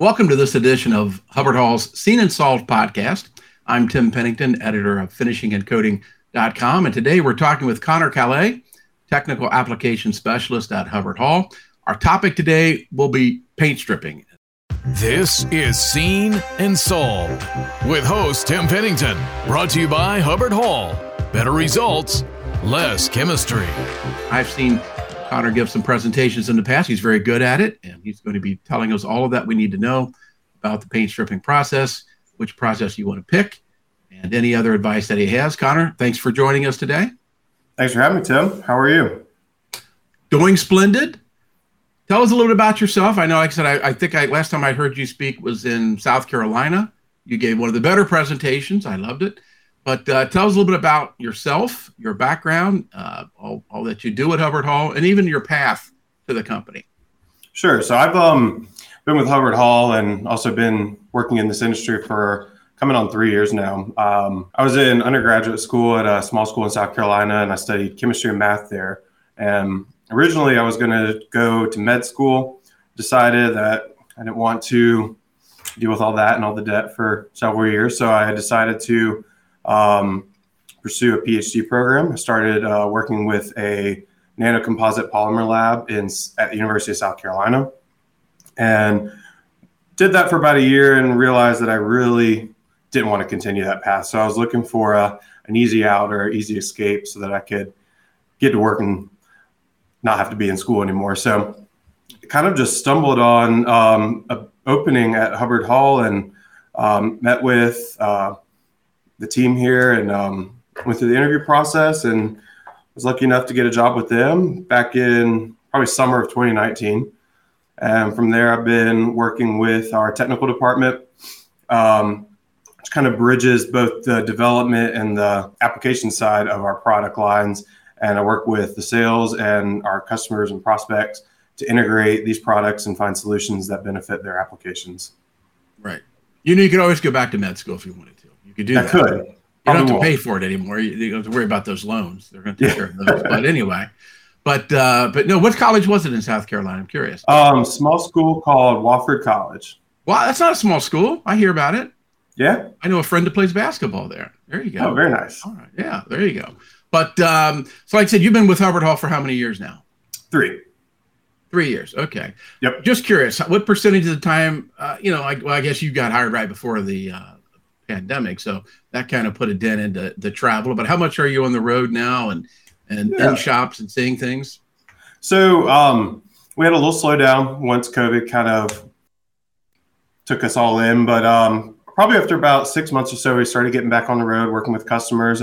Welcome to this edition of Hubbard Hall's Seen and Solved podcast. I'm Tim Pennington, editor of finishingandcoating.com, and today we're talking with Connor Callais, technical application specialist at Hubbard Hall. Our topic today will be paint stripping. This is Seen and Solved with host Tim Pennington, brought to you by Hubbard Hall. Better results, less chemistry. I've seen Connor give some presentations in the past. He's very good at it, and he's going to be telling us all of that we need to know about the paint stripping process, which process you want to pick, and any other advice that he has. Connor, thanks for joining us today. Thanks for having me, Tim. How are you? Doing splendid. Tell us a little bit about yourself. I know, like I said, I think last time I heard you speak was in South Carolina. You gave one of the better presentations. I loved it. But tell us a little bit about yourself, your background, all that you do at Hubbard Hall, and even your path to the company. Sure. So I've been with Hubbard Hall and also been working in this industry for coming on 3 years now. I was in undergraduate school at a small school in South Carolina, and I studied chemistry and math there. And originally, I was going to go to med school, decided that I didn't want to deal with all that and all the debt for several years. So I decided to pursue a PhD program. I started working with a nanocomposite polymer lab at the University of South Carolina, and did that for about a year and realized that I really didn't want to continue that path. So I was looking for an easy out or easy escape so that I could get to work and not have to be in school anymore. So kind of just stumbled on an opening at Hubbard Hall and met with the team here and went through the interview process and was lucky enough to get a job with them back in probably summer of 2019. And from there, I've been working with our technical department, which kind of bridges both the development and the application side of our product lines. And I work with the sales and our customers and prospects to integrate these products and find solutions that benefit their applications. Right. You know, you could always go back to med school if you wanted to. You could do that. You don't have to pay for it anymore. You don't have to worry about those loans. They're going to take care of those. But anyway, but no, what college was it in South Carolina? I'm curious. Small school called Wofford College. Wow, that's not a small school. I hear about it. Yeah. I know a friend that plays basketball there. There you go. Oh, very nice. All right. Yeah, there you go. But so like I said, you've been with Hubbard Hall for how many years now? 3 years. Okay. Yep. Just curious, what percentage of the time, I guess you got hired right before the pandemic, so that kind of put a dent into the travel. But how much are you on the road now and in shops and seeing things? So we had a little slowdown once COVID kind of took us all in, but probably after about 6 months or so, we started getting back on the road, working with customers.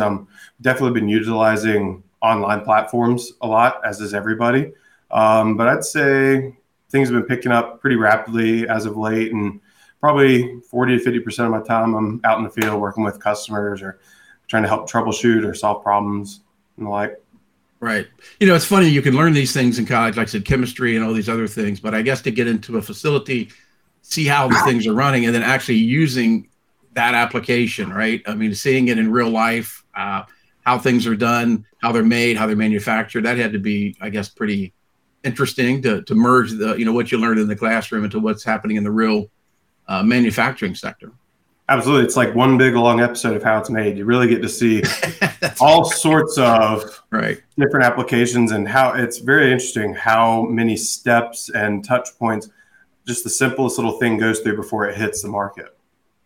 Definitely been utilizing online platforms a lot, as is everybody. But I'd say things have been picking up pretty rapidly as of late, and probably 40 to 50% of my time I'm out in the field working with customers or trying to help troubleshoot or solve problems and the like. Right. You know, it's funny, you can learn these things in college, like I said, chemistry and all these other things, but I guess to get into a facility, see how the things are running, and then actually using that application, right? I mean, seeing it in real life, how things are done, how they're made, how they're manufactured, that had to be, I guess, pretty interesting to merge the, you know, what you learned in the classroom into what's happening in the real manufacturing sector. Absolutely. It's like one big long episode of How It's Made. You really get to see all sorts of different applications, and how it's very interesting how many steps and touch points just the simplest little thing goes through before it hits the market.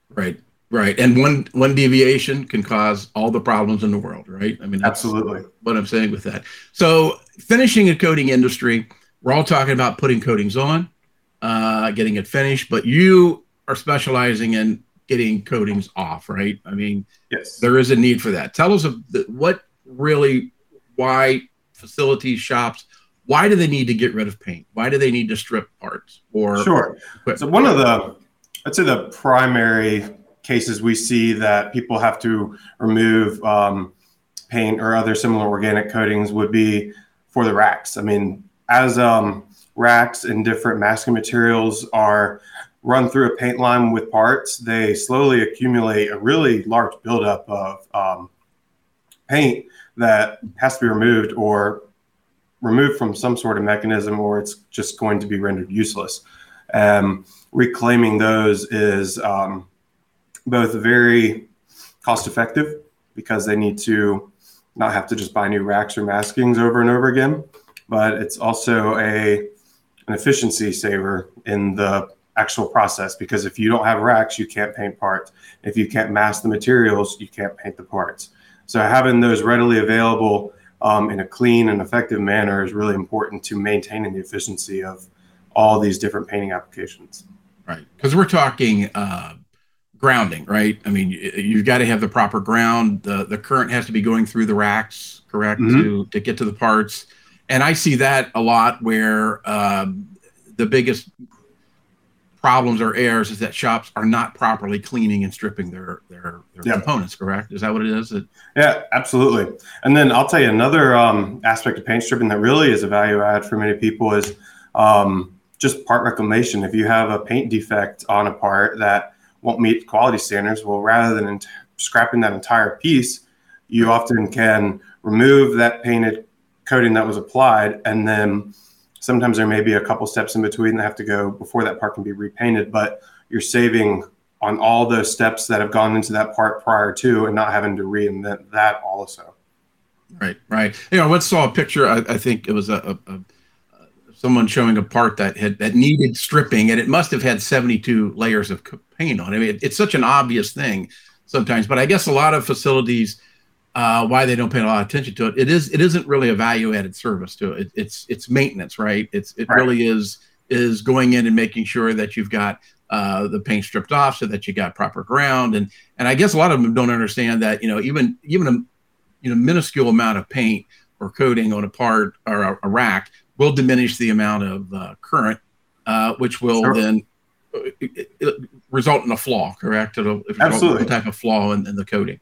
Right, right. And one deviation can cause all the problems in the world, right? I mean, that's absolutely what I'm saying with that. So finishing a coating industry, we're all talking about putting coatings on, getting it finished, but you are specializing in getting coatings off, right? I mean, yes, there is a need for that. Tell us why facilities, shops, why do they need to get rid of paint? Why do they need to strip parts? So one of the primary cases we see that people have to remove paint or other similar organic coatings would be for the racks. I mean, as racks and different masking materials are run through a paint line with parts, they slowly accumulate a really large buildup of paint that has to be removed or removed from some sort of mechanism, or it's just going to be rendered useless. reclaiming those is both very cost effective because they need to not have to just buy new racks or maskings over and over again, but it's also an efficiency saver in the actual process, because if you don't have racks, you can't paint parts. If you can't mask the materials, you can't paint the parts. So having those readily available in a clean and effective manner is really important to maintaining the efficiency of all these different painting applications. Right, because we're talking grounding, right? I mean, you've got to have the proper ground. The current has to be going through the racks, correct, mm-hmm. to get to the parts. And I see that a lot where the biggest problems or errors is that shops are not properly cleaning and stripping their yeah. components, correct? Is that what it is? Yeah, absolutely. And then I'll tell you another aspect of paint stripping that really is a value add for many people is just part reclamation. If you have a paint defect on a part that won't meet quality standards, well, rather than scrapping that entire piece, you often can remove that painted coating that was applied, and then sometimes there may be a couple steps in between that have to go before that part can be repainted, but you're saving on all those steps that have gone into that part prior to and not having to reinvent that also. Right, right. You know, I saw a picture, I think it was a someone showing a part that needed stripping, and it must have had 72 layers of paint on it. I mean, it's such an obvious thing sometimes, but I guess a lot of facilities, why they don't pay a lot of attention to it. It isn't really a value-added service to it. It's maintenance, right? It really is going in and making sure that you've got the paint stripped off so that you got proper ground. And I guess a lot of them don't understand that, you know, even a minuscule amount of paint or coating on a part or a rack will diminish the amount of current, which will then result in a flaw, correct? It'll result in a type of flaw in the coating.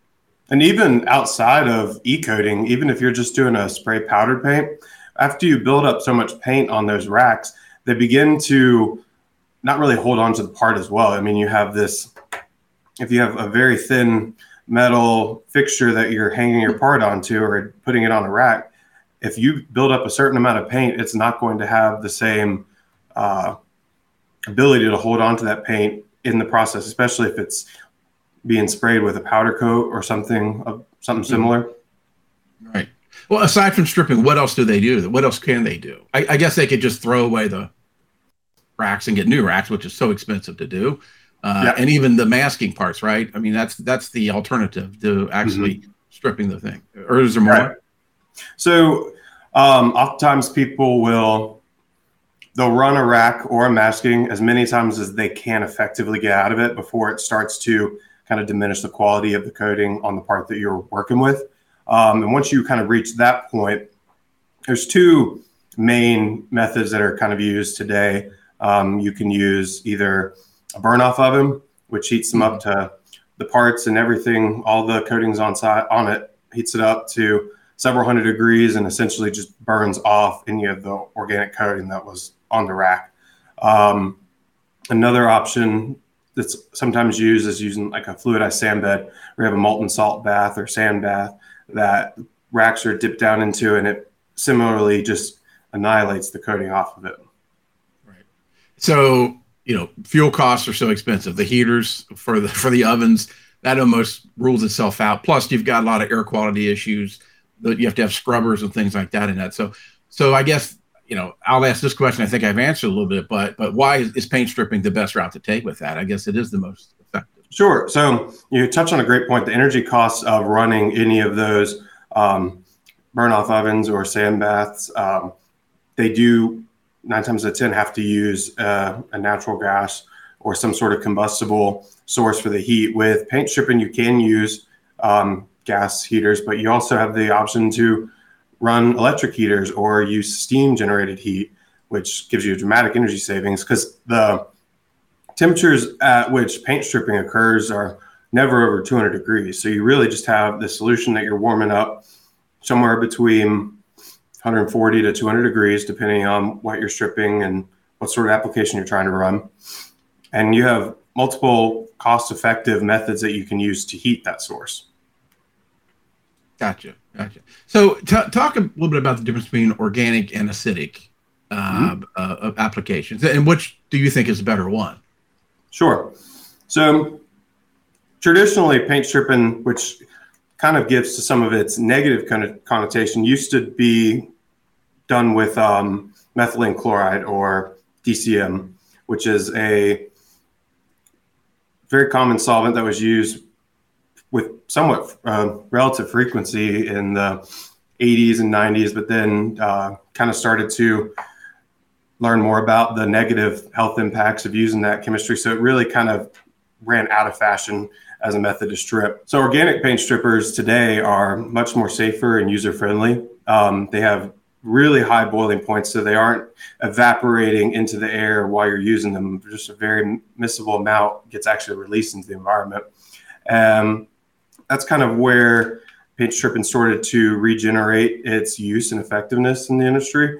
And even outside of e-coating, even if you're just doing a spray powdered paint, after you build up so much paint on those racks, they begin to not really hold on to the part as well. I mean, you have this, if you have a very thin metal fixture that you're hanging your part onto or putting it on a rack, if you build up a certain amount of paint, it's not going to have the same ability to hold on to that paint in the process, especially if it's being sprayed with a powder coat or something similar. Right. Well, aside from stripping, what else do they do? What else can they do? I guess they could just throw away the racks and get new racks, which is so expensive to do. And even the masking parts, right? I mean, that's the alternative to actually stripping the thing. Or is there more? Right. So oftentimes people they'll run a rack or a masking as many times as they can effectively get out of it before it starts to kind of diminish the quality of the coating on the part that you're working with. And once you kind of reach that point, there's two main methods that are kind of used today. You can use either a burn-off oven, which heats them up to the parts and everything, all the coatings on it, heats it up to several hundred degrees and essentially just burns off any of the organic coating that was on the rack. Another option that's sometimes used is using like a fluidized sand bed, or you have a molten salt bath or sand bath that racks are dipped down into, and it similarly just annihilates the coating off of it. Right. So, you know, fuel costs are so expensive. The heaters for the ovens, that almost rules itself out. Plus you've got a lot of air quality issues that you have to have scrubbers and things like that in that. So I guess, you know, I'll ask this question. I think I've answered a little bit, but why is paint stripping the best route to take with that? I guess it is the most effective. Sure. So you touched on a great point. The energy costs of running any of those burn-off ovens or sand baths, they do 9 times out of 10 have to use a natural gas or some sort of combustible source for the heat. With paint stripping, you can use gas heaters, but you also have the option to run electric heaters or use steam generated heat, which gives you dramatic energy savings, because the temperatures at which paint stripping occurs are never over 200 degrees. So you really just have the solution that you're warming up somewhere between 140 to 200 degrees, depending on what you're stripping and what sort of application you're trying to run. And you have multiple cost-effective methods that you can use to heat that source. Gotcha. So talk a little bit about the difference between organic and acidic applications. And which do you think is the better one? Sure. So traditionally, paint stripping, which kind of gives to some of its negative connotation, used to be done with methylene chloride, or DCM, which is a very common solvent that was used with somewhat relative frequency in the 80s and 90s, but then kind of started to learn more about the negative health impacts of using that chemistry. So it really kind of ran out of fashion as a method to strip. So organic paint strippers today are much more safer and user-friendly. They have really high boiling points, so they aren't evaporating into the air while you're using them. Just a very miscible amount gets actually released into the environment. That's kind of where paint stripping started to regenerate its use and effectiveness in the industry.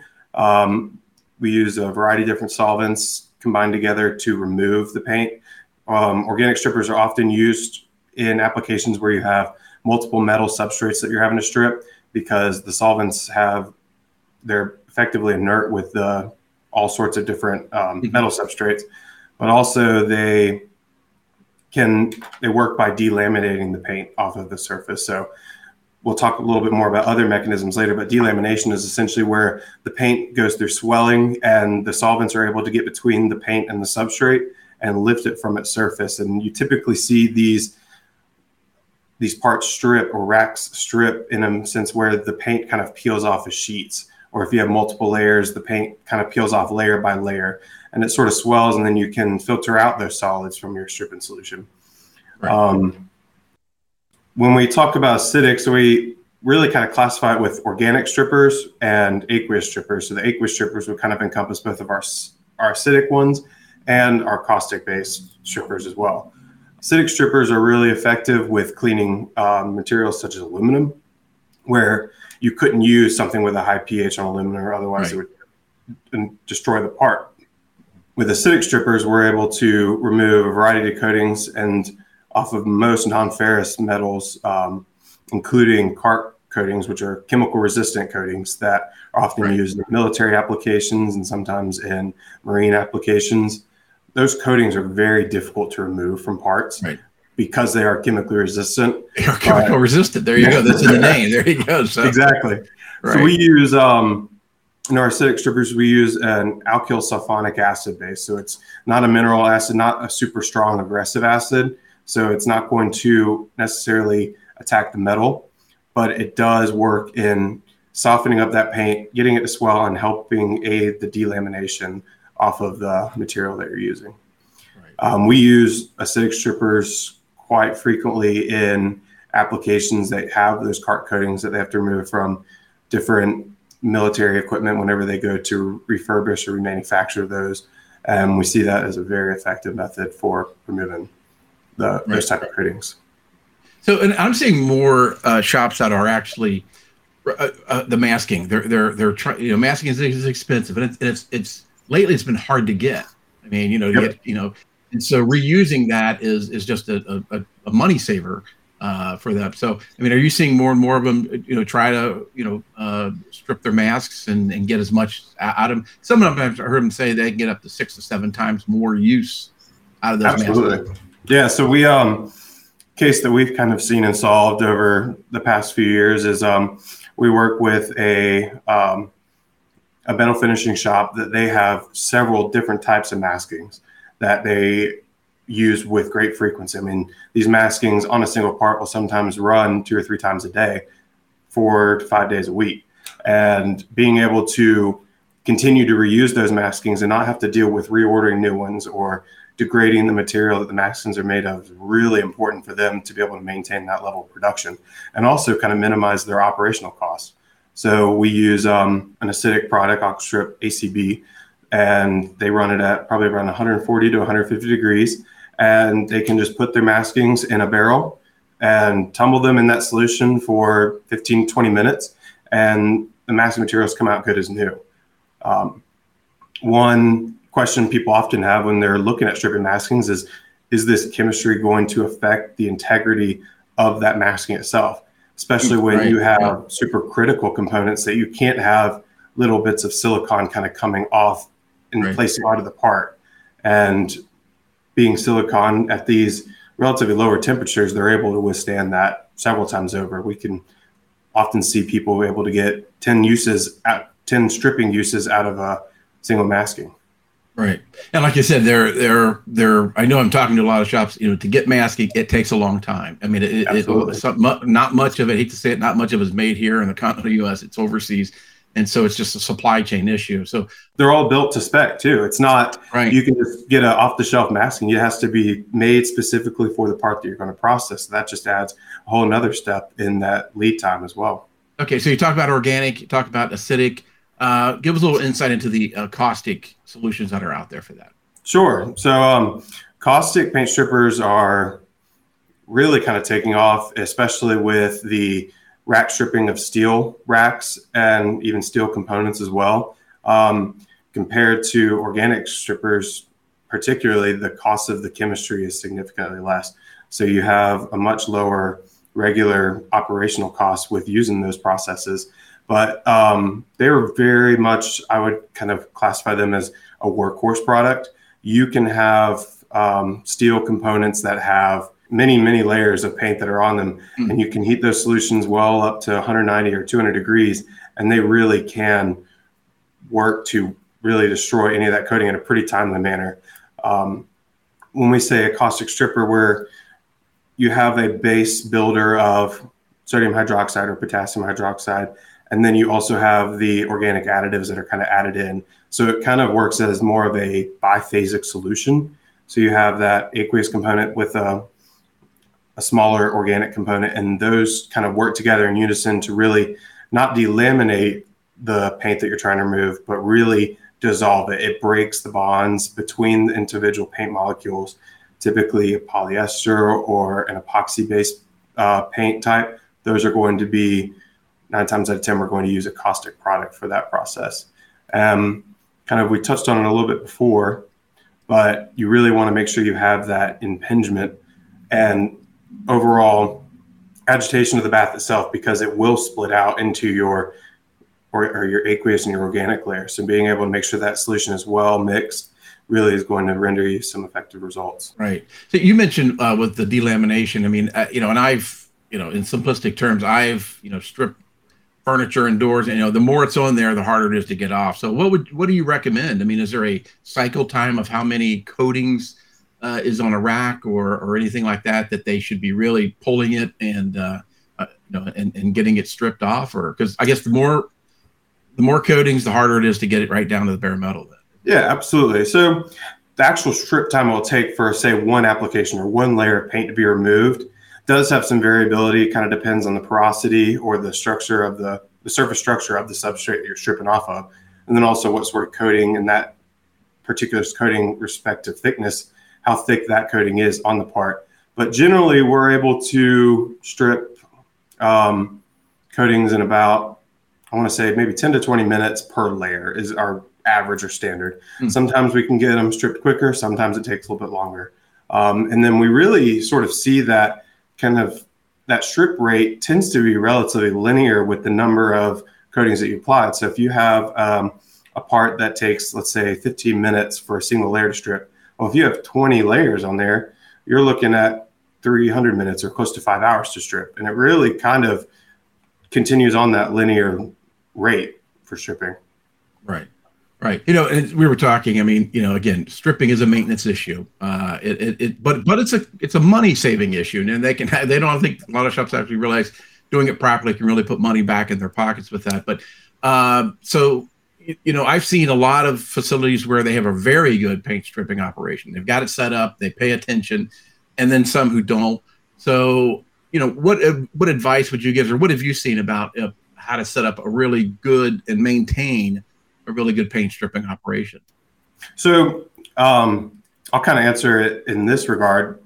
We use a variety of different solvents combined together to remove the paint. Organic strippers are often used in applications where you have multiple metal substrates that you're having to strip, because the solvents they're effectively inert with all sorts of different metal substrates, but also they work by delaminating the paint off of the surface. So we'll talk a little bit more about other mechanisms later, but delamination is essentially where the paint goes through swelling and the solvents are able to get between the paint and the substrate and lift it from its surface. And you typically see these parts strip, or racks strip, in a sense where the paint kind of peels off as sheets, or if you have multiple layers, the paint kind of peels off layer by layer and it sort of swells, and then you can filter out those solids from your stripping solution. Right. When we talk about acidic, so we really kind of classify it with organic strippers and aqueous strippers. So the aqueous strippers would kind of encompass both of our acidic ones and our caustic-based strippers as well. Acidic strippers are really effective with cleaning materials such as aluminum, where you couldn't use something with a high pH on aluminum, or otherwise right. It would destroy the part. With acidic strippers, we're able to remove a variety of coatings and off of most non-ferrous metals, including CARP coatings, which are chemical-resistant coatings that are often right. used in military applications and sometimes in marine applications. Those coatings are very difficult to remove from parts right. because they are chemically resistant. They are chemical resistant. There you go. That's in the name. There you go. So. Exactly. Right. So we use, in our acidic strippers, we use an alkyl sulfonic acid base. So it's not a mineral acid, not a super strong aggressive acid. So it's not going to necessarily attack the metal, but it does work in softening up that paint, getting it to swell, and helping aid the delamination off of the material that you're using. Right. We use acidic strippers quite frequently in applications that have those CARP coatings that they have to remove from different military equipment whenever they go to refurbish or remanufacture those. And we see that as a very effective method for removing those type of coatings. So, and I'm seeing more shops that are actually the masking. They're trying. You know, masking is expensive, and it's lately it's been hard to get. I mean, you know, yep. And so reusing that is just a money saver for them. So, I mean, are you seeing more and more of them, try to, strip their masks and get as much out of them? Some of them, I've heard them say they can get up to 6 to 7 times more use out of those Absolutely. Masks. Yeah. So we, case that we've kind of seen and solved over the past few years is, we work with a metal finishing shop that they have several different types of maskings that they use with great frequency. I mean, these maskings on a single part will sometimes run 2 or 3 times a day, 4 to 5 days a week. And being able to continue to reuse those maskings and not have to deal with reordering new ones or degrading the material that the maskings are made of is really important for them to be able to maintain that level of production and also kind of minimize their operational costs. So we use an acidic product, Oxstrip ACB, and they run it at probably around 140 to 150 degrees. And they can just put their maskings in a barrel and tumble them in that solution for 15, 20 minutes. And the masking materials come out good as new. One question people often have when they're looking at stripping maskings is this chemistry going to affect the integrity of that masking itself? Especially when right. you have supercritical components that you can't have little bits of silicon kind of coming off and placing onto the part. And being silicon at these relatively lower temperatures, they're able to withstand that several times over. We can often see people able to get 10 stripping uses out of a single masking. Right. And like I said, I know I'm talking to a lot of shops, to get masking, it takes a long time. I mean, not much of it is made here in the continental U.S. It's overseas. And so it's just a supply chain issue. So they're all built to spec too. It's not, you can just get an off the shelf masking. It has to be made specifically for the part that you're going to process. So that just adds a whole nother step in that lead time as well. Okay. So you talk about organic, you talk about acidic. Give us a little insight into the caustic solutions that are out there for that. Sure. So caustic paint strippers are really kind of taking off, especially with the rack stripping of steel racks and even steel components as well. Compared to organic strippers, particularly, the cost of the chemistry is significantly less. So you have a much lower regular operational cost with using those processes. But they were very much, I would kind of classify them as a workhorse product. You can have steel components that have many, many layers of paint that are on them, and you can heat those solutions well up to 190 or 200 degrees, and they really can work to really destroy any of that coating in a pretty timely manner. When we say a caustic stripper, where you have a base builder of sodium hydroxide or potassium hydroxide, and then you also have the organic additives that are kind of added in. So it kind of works as more of a biphasic solution. So you have that aqueous component with a smaller organic component, and those kind of work together in unison to really not delaminate the paint that you're trying to remove, but really dissolve it. It breaks the bonds between the individual paint molecules, typically a polyester or an epoxy-based paint type. Those are going to be 9 times out of 10, we're going to use a caustic product for that process. We touched on it a little bit before, but you really want to make sure you have that impingement and overall agitation of the bath itself, because it will split out into your aqueous and your organic layer. So being able to make sure that solution is well mixed really is going to render you some effective results. Right. So you mentioned with the delamination, and I've, in simplistic terms, I've, stripped furniture and doors, and the more it's on there, the harder it is to get off. So what do you recommend? Is there a cycle time of how many coatings is on a rack or anything like that they should be really pulling it and getting it stripped off? Or because I guess the more coatings, the harder it is to get it right down to the bare metal then. Yeah, absolutely. So the actual strip time it will take for, say, one application or one layer of paint to be removed does have some variability. It kind of depends on the porosity or the structure of the surface structure of the substrate that you're stripping off of, and then also what sort of coating and that particular coating respective thickness, how thick that coating is on the part. But generally, we're able to strip coatings in about, I want to say, maybe 10 to 20 minutes per layer is our average or standard. Mm-hmm. Sometimes we can get them stripped quicker. Sometimes it takes a little bit longer. And then we really sort of see that kind of that strip rate tends to be relatively linear with the number of coatings that you applied. So if you have a part that takes, let's say, 15 minutes for a single layer to strip, well, if you have 20 layers on there, you're looking at 300 minutes or close to 5 hours to strip. And it really kind of continues on that linear rate for stripping. Right. And we were talking, again, stripping is a maintenance issue. But it's a money saving issue. And I think a lot of shops actually realize doing it properly can really put money back in their pockets with that. But I've seen a lot of facilities where they have a very good paint stripping operation. They've got it set up, they pay attention, and then some who don't. So, what advice would you give, or what have you seen about how to set up a really good and maintain a really good paint stripping operation? So I'll kind of answer it in this regard.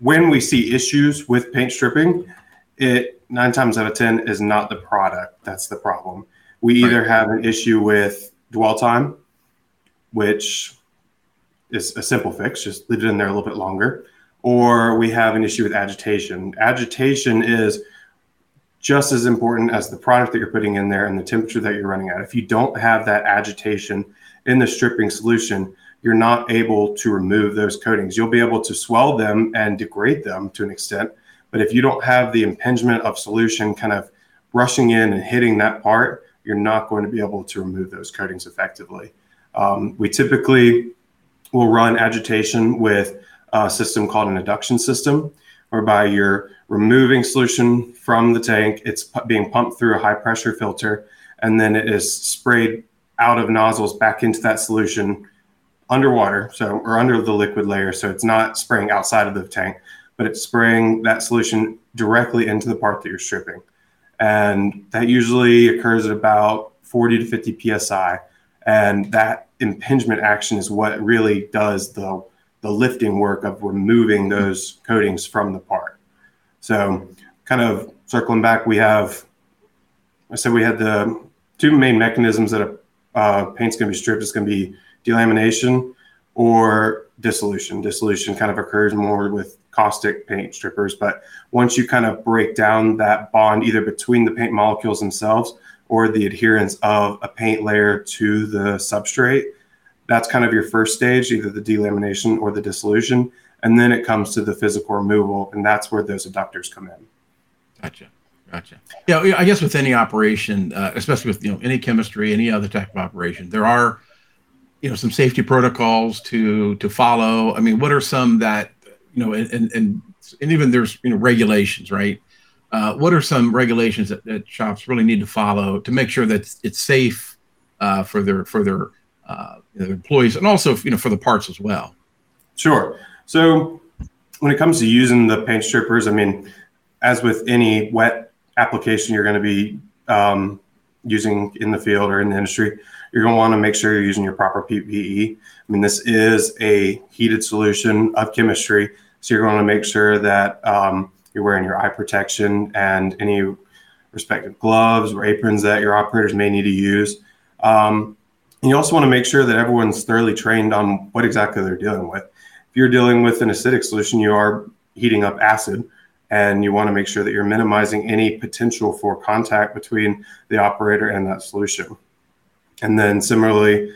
When we see issues with paint stripping, it 9 times out of 10 is not the product that's the problem. We either have an issue with dwell time, which is a simple fix, just leave it in there a little bit longer, or we have an issue with agitation. Agitation is just as important as the product that you're putting in there and the temperature that you're running at. If you don't have that agitation in the stripping solution, you're not able to remove those coatings. You'll be able to swell them and degrade them to an extent, but if you don't have the impingement of solution kind of rushing in and hitting that part, you're not going to be able to remove those coatings effectively. We typically will run agitation with a system called an adduction system, whereby you're removing solution from the tank, it's being pumped through a high pressure filter, and then it is sprayed out of nozzles back into that solution underwater, or under the liquid layer. So it's not spraying outside of the tank, but it's spraying that solution directly into the part that you're stripping. And that usually occurs at about 40 to 50 PSI. And that impingement action is what really does the lifting work of removing those coatings from the part. So kind of circling back, we had the two main mechanisms that a paint's going to be stripped. It's going to be delamination or dissolution. Dissolution kind of occurs more with caustic paint strippers, but once you kind of break down that bond either between the paint molecules themselves or the adherence of a paint layer to the substrate, that's kind of your first stage, either the delamination or the dissolution. And then it comes to the physical removal, and that's where those adductors come in. Gotcha. Yeah, I guess with any operation, especially with any chemistry, any other type of operation, there are some safety protocols to follow. I mean, what are some that and even there's regulations, right? What are some regulations that shops really need to follow to make sure that it's safe for their employees and also for the parts as well? Sure. So when it comes to using the paint strippers, I mean, as with any wet application you're going to be using in the field or in the industry, you're going to want to make sure you're using your proper PPE. I mean, this is a heated solution of chemistry, so you're going to make sure that you're wearing your eye protection and any respective gloves or aprons that your operators may need to use. And you also want to make sure that everyone's thoroughly trained on what exactly they're dealing with. If you're dealing with an acidic solution, you are heating up acid, and you want to make sure that you're minimizing any potential for contact between the operator and that solution. And then similarly,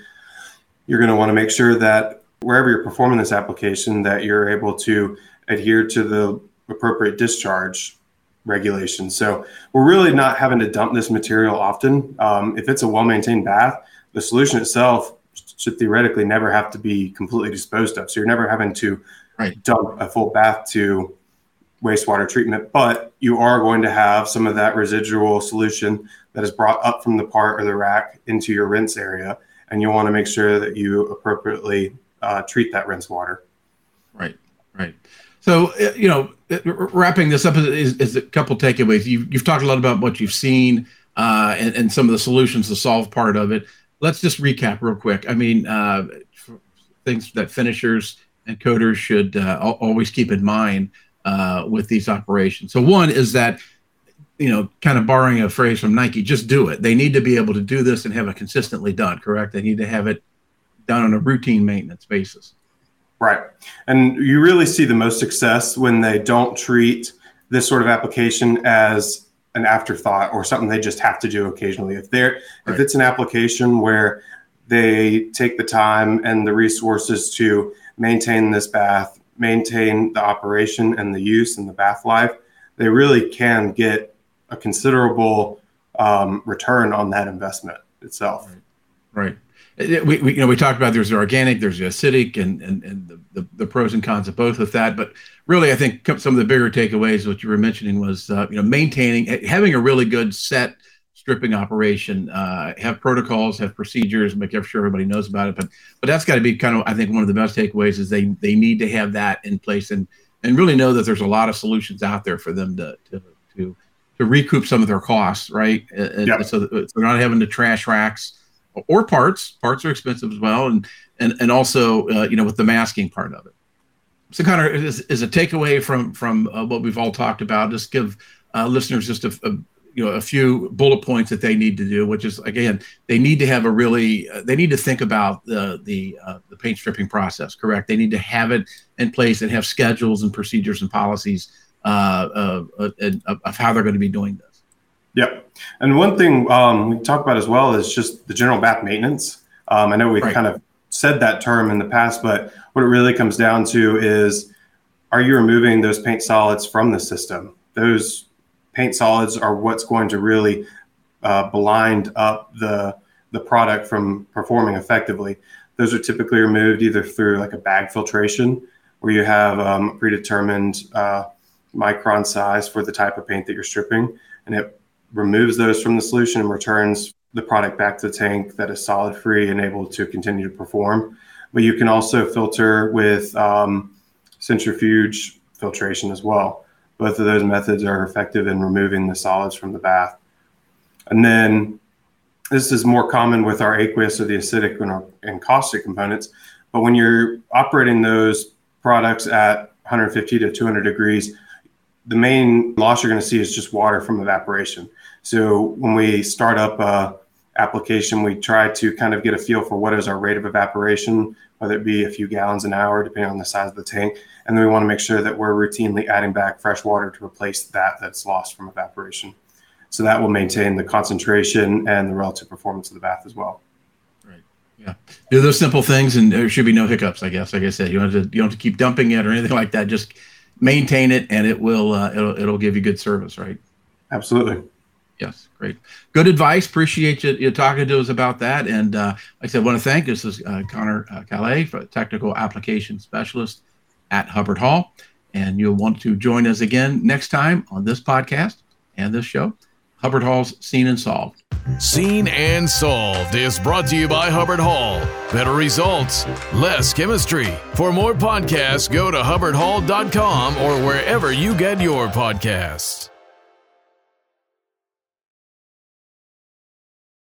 you're going to want to make sure that wherever you're performing this application, that you're able to adhere to the appropriate discharge regulations. So we're really not having to dump this material often. If it's a well-maintained bath, the solution itself should theoretically never have to be completely disposed of. So you're never having to dump a full bath to wastewater treatment, but you are going to have some of that residual solution that is brought up from the part or the rack into your rinse area, and you'll want to make sure that you appropriately treat that rinse water. Right. So, wrapping this up is a couple takeaways. You've talked a lot about what you've seen and some of the solutions to solve part of it. Let's just recap real quick. I mean, things that finishers and coaters should always keep in mind with these operations. So one is that, kind of borrowing a phrase from Nike, just do it. They need to be able to do this and have it consistently done, correct? They need to have it done on a routine maintenance basis. Right. And you really see the most success when they don't treat this sort of application as an afterthought or something they just have to do occasionally. If it's an application where they take the time and the resources to maintain this bath, maintain the operation and the use and the bath life, they really can get a considerable return on that investment itself. Right. We talked about there's the organic, there's the acidic, and the pros and cons of both of that. But really, I think some of the bigger takeaways, what you were mentioning was, maintaining, having a really good set stripping operation, have protocols, have procedures, make sure everybody knows about it. But that's got to be kind of, I think, one of the best takeaways is they need to have that in place and really know that there's a lot of solutions out there for them to recoup some of their costs, right? And yep. So they're not having to trash racks or parts. Parts are expensive as well, and also with the masking part of it. So Connor, is a takeaway from what we've all talked about. Just give listeners just a few bullet points that they need to do, which is, again, they need to have they need to think about the paint stripping process, correct? They need to have it in place and have schedules and procedures and policies of how they're going to be doing this. Yeah. And one thing we talk about as well is just the general bath maintenance. I know we've kind of said that term in the past, but what it really comes down to is, are you removing those paint solids from the system? Those paint solids are what's going to really blind up the product from performing effectively. Those are typically removed either through like a bag filtration, where you have a predetermined micron size for the type of paint that you're stripping, and it removes those from the solution and returns the product back to the tank that is solid free and able to continue to perform. But you can also filter with centrifuge filtration as well. Both of those methods are effective in removing the solids from the bath. And then this is more common with our aqueous or the acidic and caustic components. But when you're operating those products at 150 to 200 degrees, the main loss you're going to see is just water from evaporation. So when we start up a application, we try to kind of get a feel for what is our rate of evaporation, whether it be a few gallons an hour, depending on the size of the tank. And then we want to make sure that we're routinely adding back fresh water to replace that's lost from evaporation. So that will maintain the concentration and the relative performance of the bath as well. Right. Yeah. Do those simple things, and there should be no hiccups, I guess. Like I said, you don't have to keep dumping it or anything like that. Just maintain it, and it will it'll give you good service, right? Absolutely. Yes, great. Good advice. Appreciate you talking to us about that. And like I said, I want to thank Connor Callais, Technical Application Specialist at Hubbard Hall. And you'll want to join us again next time on this podcast and this show, Hubbard Hall's Seen and Solved. Seen and Solved is brought to you by Hubbard Hall. Better results, less chemistry. For more podcasts, go to hubbardhall.com or wherever you get your podcasts.